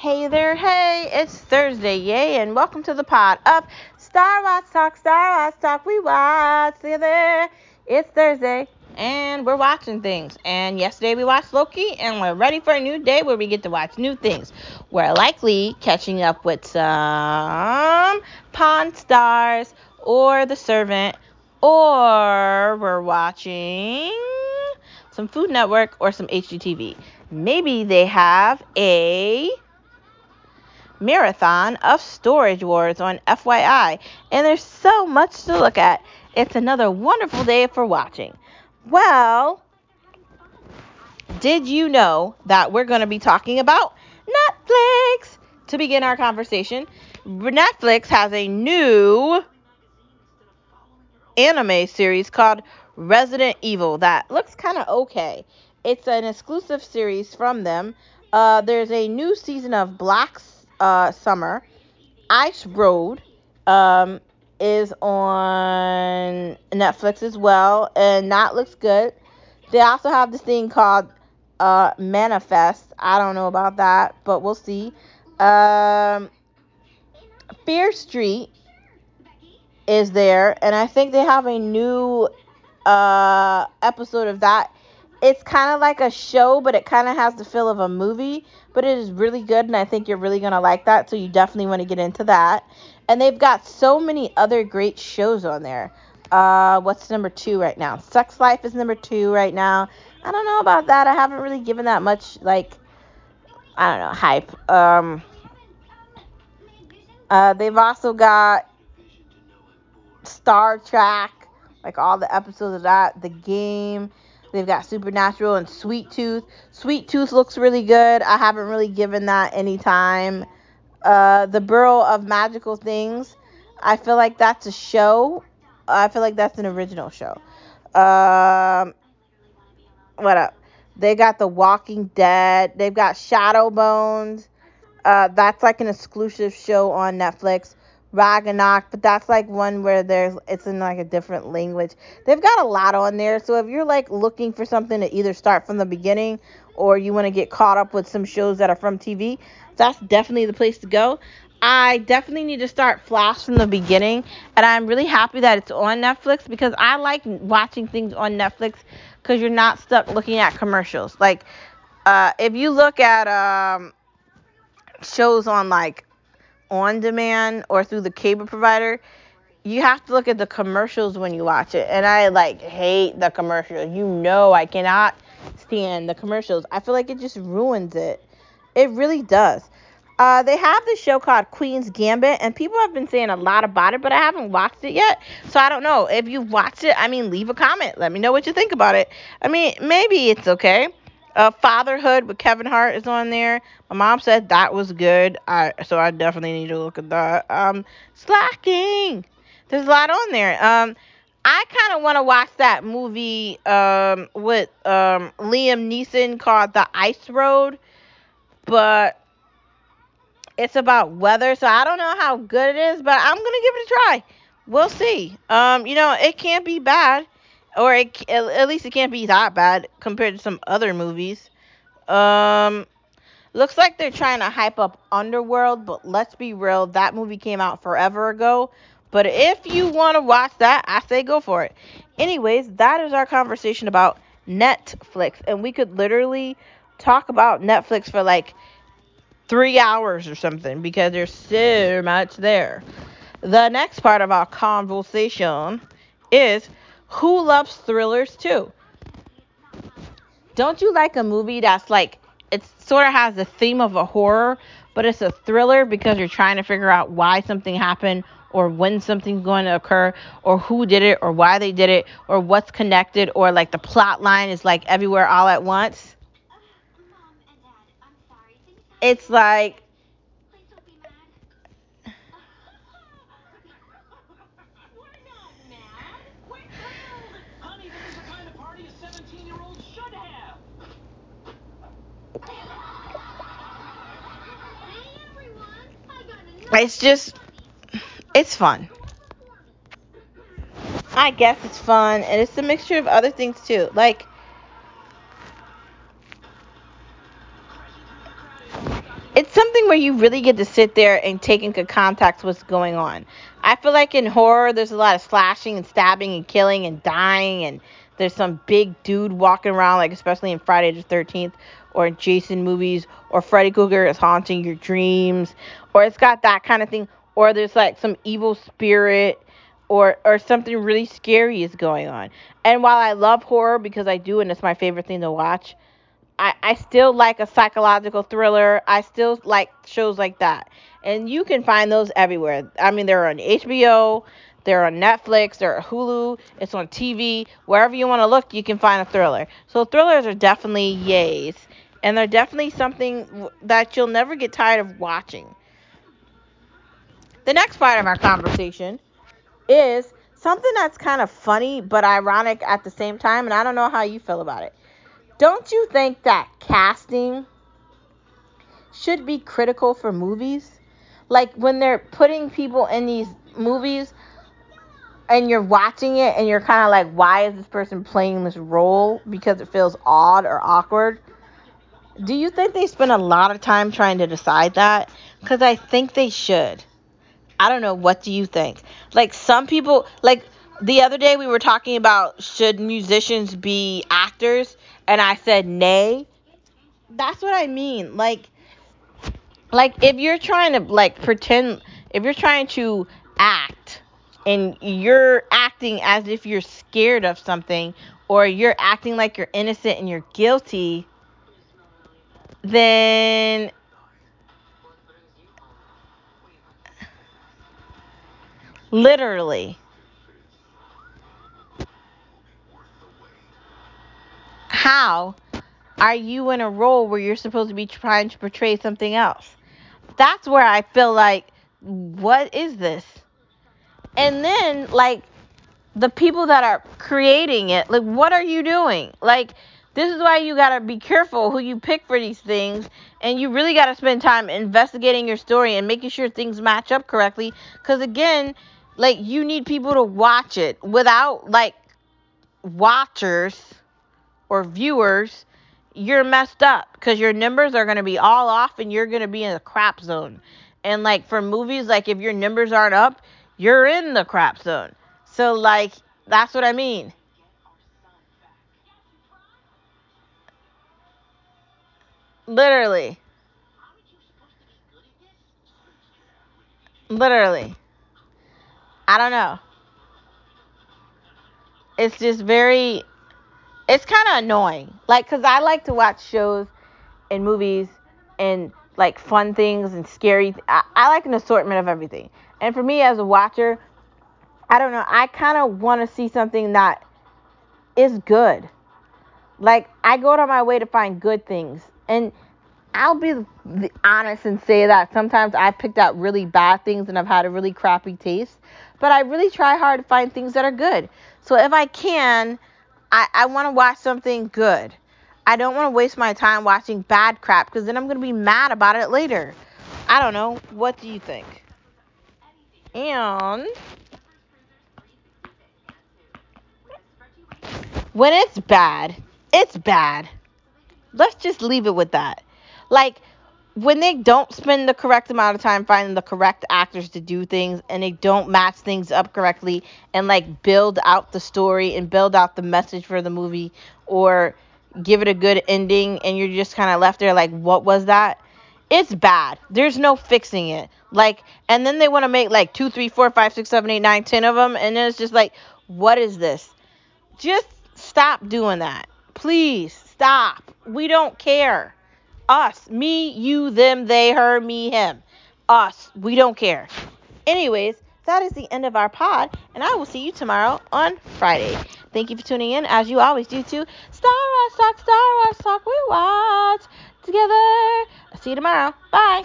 Hey there, hey, it's Thursday, yay, and welcome to the pod of Star Watch Talk, we watch together. It's Thursday, and we're watching things, and yesterday we watched Loki, and we're ready for a new day where we get to watch new things. We're likely catching up with some Pawn Stars, or The Servant, or we're watching some Food Network, or some HGTV. Maybe they have a marathon of Storage Wars on FYI, and there's so much to look at. It's another wonderful day for watching. Well, did you know that we're going to be talking about Netflix to begin our conversation? Netflix has a new anime series called Resident Evil that looks kind of okay. It's an exclusive series from them. There's a new season of Black Summer. Ice Road is on Netflix as well, and that looks good. They also have this thing called Manifest. I don't know about that, but we'll see. Fear Street is there, and I think they have a new episode of that. It's kind of like a show, but it kind of has the feel of a movie, but it is really good, and I think you're really going to like that, so you definitely want to get into that. And they've got so many other great shows on there. What's number 2 right now? Sex Life is number 2 right now. I don't know about that. I haven't really given that much, hype. They've also got Star Trek, all the episodes of that, The Game. They've got Supernatural and Sweet Tooth. Sweet Tooth looks really good. I haven't really given that any time. The Bureau of Magical Things. I feel like that's a show. I feel like that's an original show. What up? They got The Walking Dead. They've got Shadow Bones. That's like an exclusive show on Netflix. Ragnarok, but that's one where it's in a different language. They've got a lot on there, so if you're looking for something to either start from the beginning or you want to get caught up with some shows that are from TV, that's definitely the place to go. I definitely need to start Flash from the beginning, and I'm really happy that it's on Netflix because I like watching things on Netflix because you're not stuck looking at commercials. If you look at shows on on demand or through the cable provider, you have to look at the commercials when you watch it, and I hate the commercials. I cannot stand the commercials. I feel like it just ruins it really does. They have this show called Queen's Gambit, and people have been saying a lot about it, but I haven't watched it yet, so I don't know. If you've watched it, leave a comment, let me know what you think about it. Maybe it's okay. Fatherhood with Kevin Hart is on there. My mom said that was good. So I definitely need to look at that. Slacking. There's a lot on there. I kind of want to watch that movie with Liam Neeson called The Ice Road, but it's about weather, so I don't know how good it is, but I'm going to give it a try. We'll see. It can't be bad. Or at least it can't be that bad compared to some other movies. Looks like they're trying to hype up Underworld, but let's be real, that movie came out forever ago. But if you want to watch that, I say go for it. Anyways, that is our conversation about Netflix. And we could literally talk about Netflix for 3 hours or something because there's so much there. The next part of our conversation is... who loves thrillers too? Don't you like a movie that's it sort of has the theme of a horror, but it's a thriller because you're trying to figure out why something happened or when something's going to occur or who did it or why they did it or what's connected or the plot line is everywhere all at once? It's like... It's fun. I guess it's fun, and it's a mixture of other things too. it's something where you really get to sit there and take into context what's going on. I feel like in horror, there's a lot of slashing and stabbing and killing and dying, and there's some big dude walking around, like especially in Friday the 13th or in Jason movies, or Freddy Krueger is haunting your dreams, or it's got that kind of thing, or there's like some evil spirit or something really scary is going on. And while I love horror because I do, and it's my favorite thing to watch, I still like a psychological thriller. I still like shows like that. And you can find those everywhere. I mean, they're on HBO, they're on Netflix, they're on Hulu, it's on TV. Wherever you want to look, you can find a thriller. So thrillers are definitely yays. And they're definitely something that you'll never get tired of watching. The next part of our conversation is something that's kind of funny but ironic at the same time. And I don't know how you feel about it. Don't you think that casting should be critical for movies? Like when they're putting people in these movies and you're watching it and you're kind of like, why is this person playing this role? Because it feels odd or awkward. Do you think they spend a lot of time trying to decide that? Because I think they should. I don't know. What do you think? Like some people, like the other day we were talking about should musicians be actors? And I said, nay. That's what I mean. Like if you're trying to like pretend, if you're trying to act and you're acting as if you're scared of something, or you're acting like you're innocent and you're guilty, then literally, how are you in a role where you're supposed to be trying to portray something else? That's where I feel like, what is this? And then, like, the people that are creating it, like, what are you doing? Like, this is why you gotta be careful who you pick for these things, and you really gotta spend time investigating your story and making sure things match up correctly, because again, like, you need people to watch it. Without, like, watchers or viewers, you're messed up because your numbers are going to be all off and you're going to be in the crap zone. And like for movies, like if your numbers aren't up, you're in the crap zone. So like, that's what I mean. Literally. I don't know. It's just very... it's kind of annoying, like, because I like to watch shows and movies and, like, fun things and scary. I like an assortment of everything. And for me as a watcher, I don't know. I kind of want to see something that is good. Like, I go out of my way to find good things. And I'll be honest and say that sometimes I picked out really bad things and I've had a really crappy taste. But I really try hard to find things that are good. So if I can... I want to watch something good. I don't want to waste my time watching bad crap because then I'm going to be mad about it later. I don't know. What do you think? And when it's bad, it's bad. Let's just leave it with that. Like when they don't spend the correct amount of time finding the correct actors to do things, and they don't match things up correctly and like build out the story and build out the message for the movie or give it a good ending, and you're just kind of left there like, what was that? It's bad. There's no fixing it. Like, and then they want to make like 2, 3, 4, 5, 6, 7, 8, 9, 10 of them, and then it's just like, what is this? Just stop doing that. Please stop. We don't care. Us, me, you, them, they, her, me, him. Us, we don't care. Anyways, that is the end of our pod, and I will see you tomorrow on Friday. Thank you for tuning in, as you always do, to Star Wars Talk, we watch together. I'll see you tomorrow. Bye.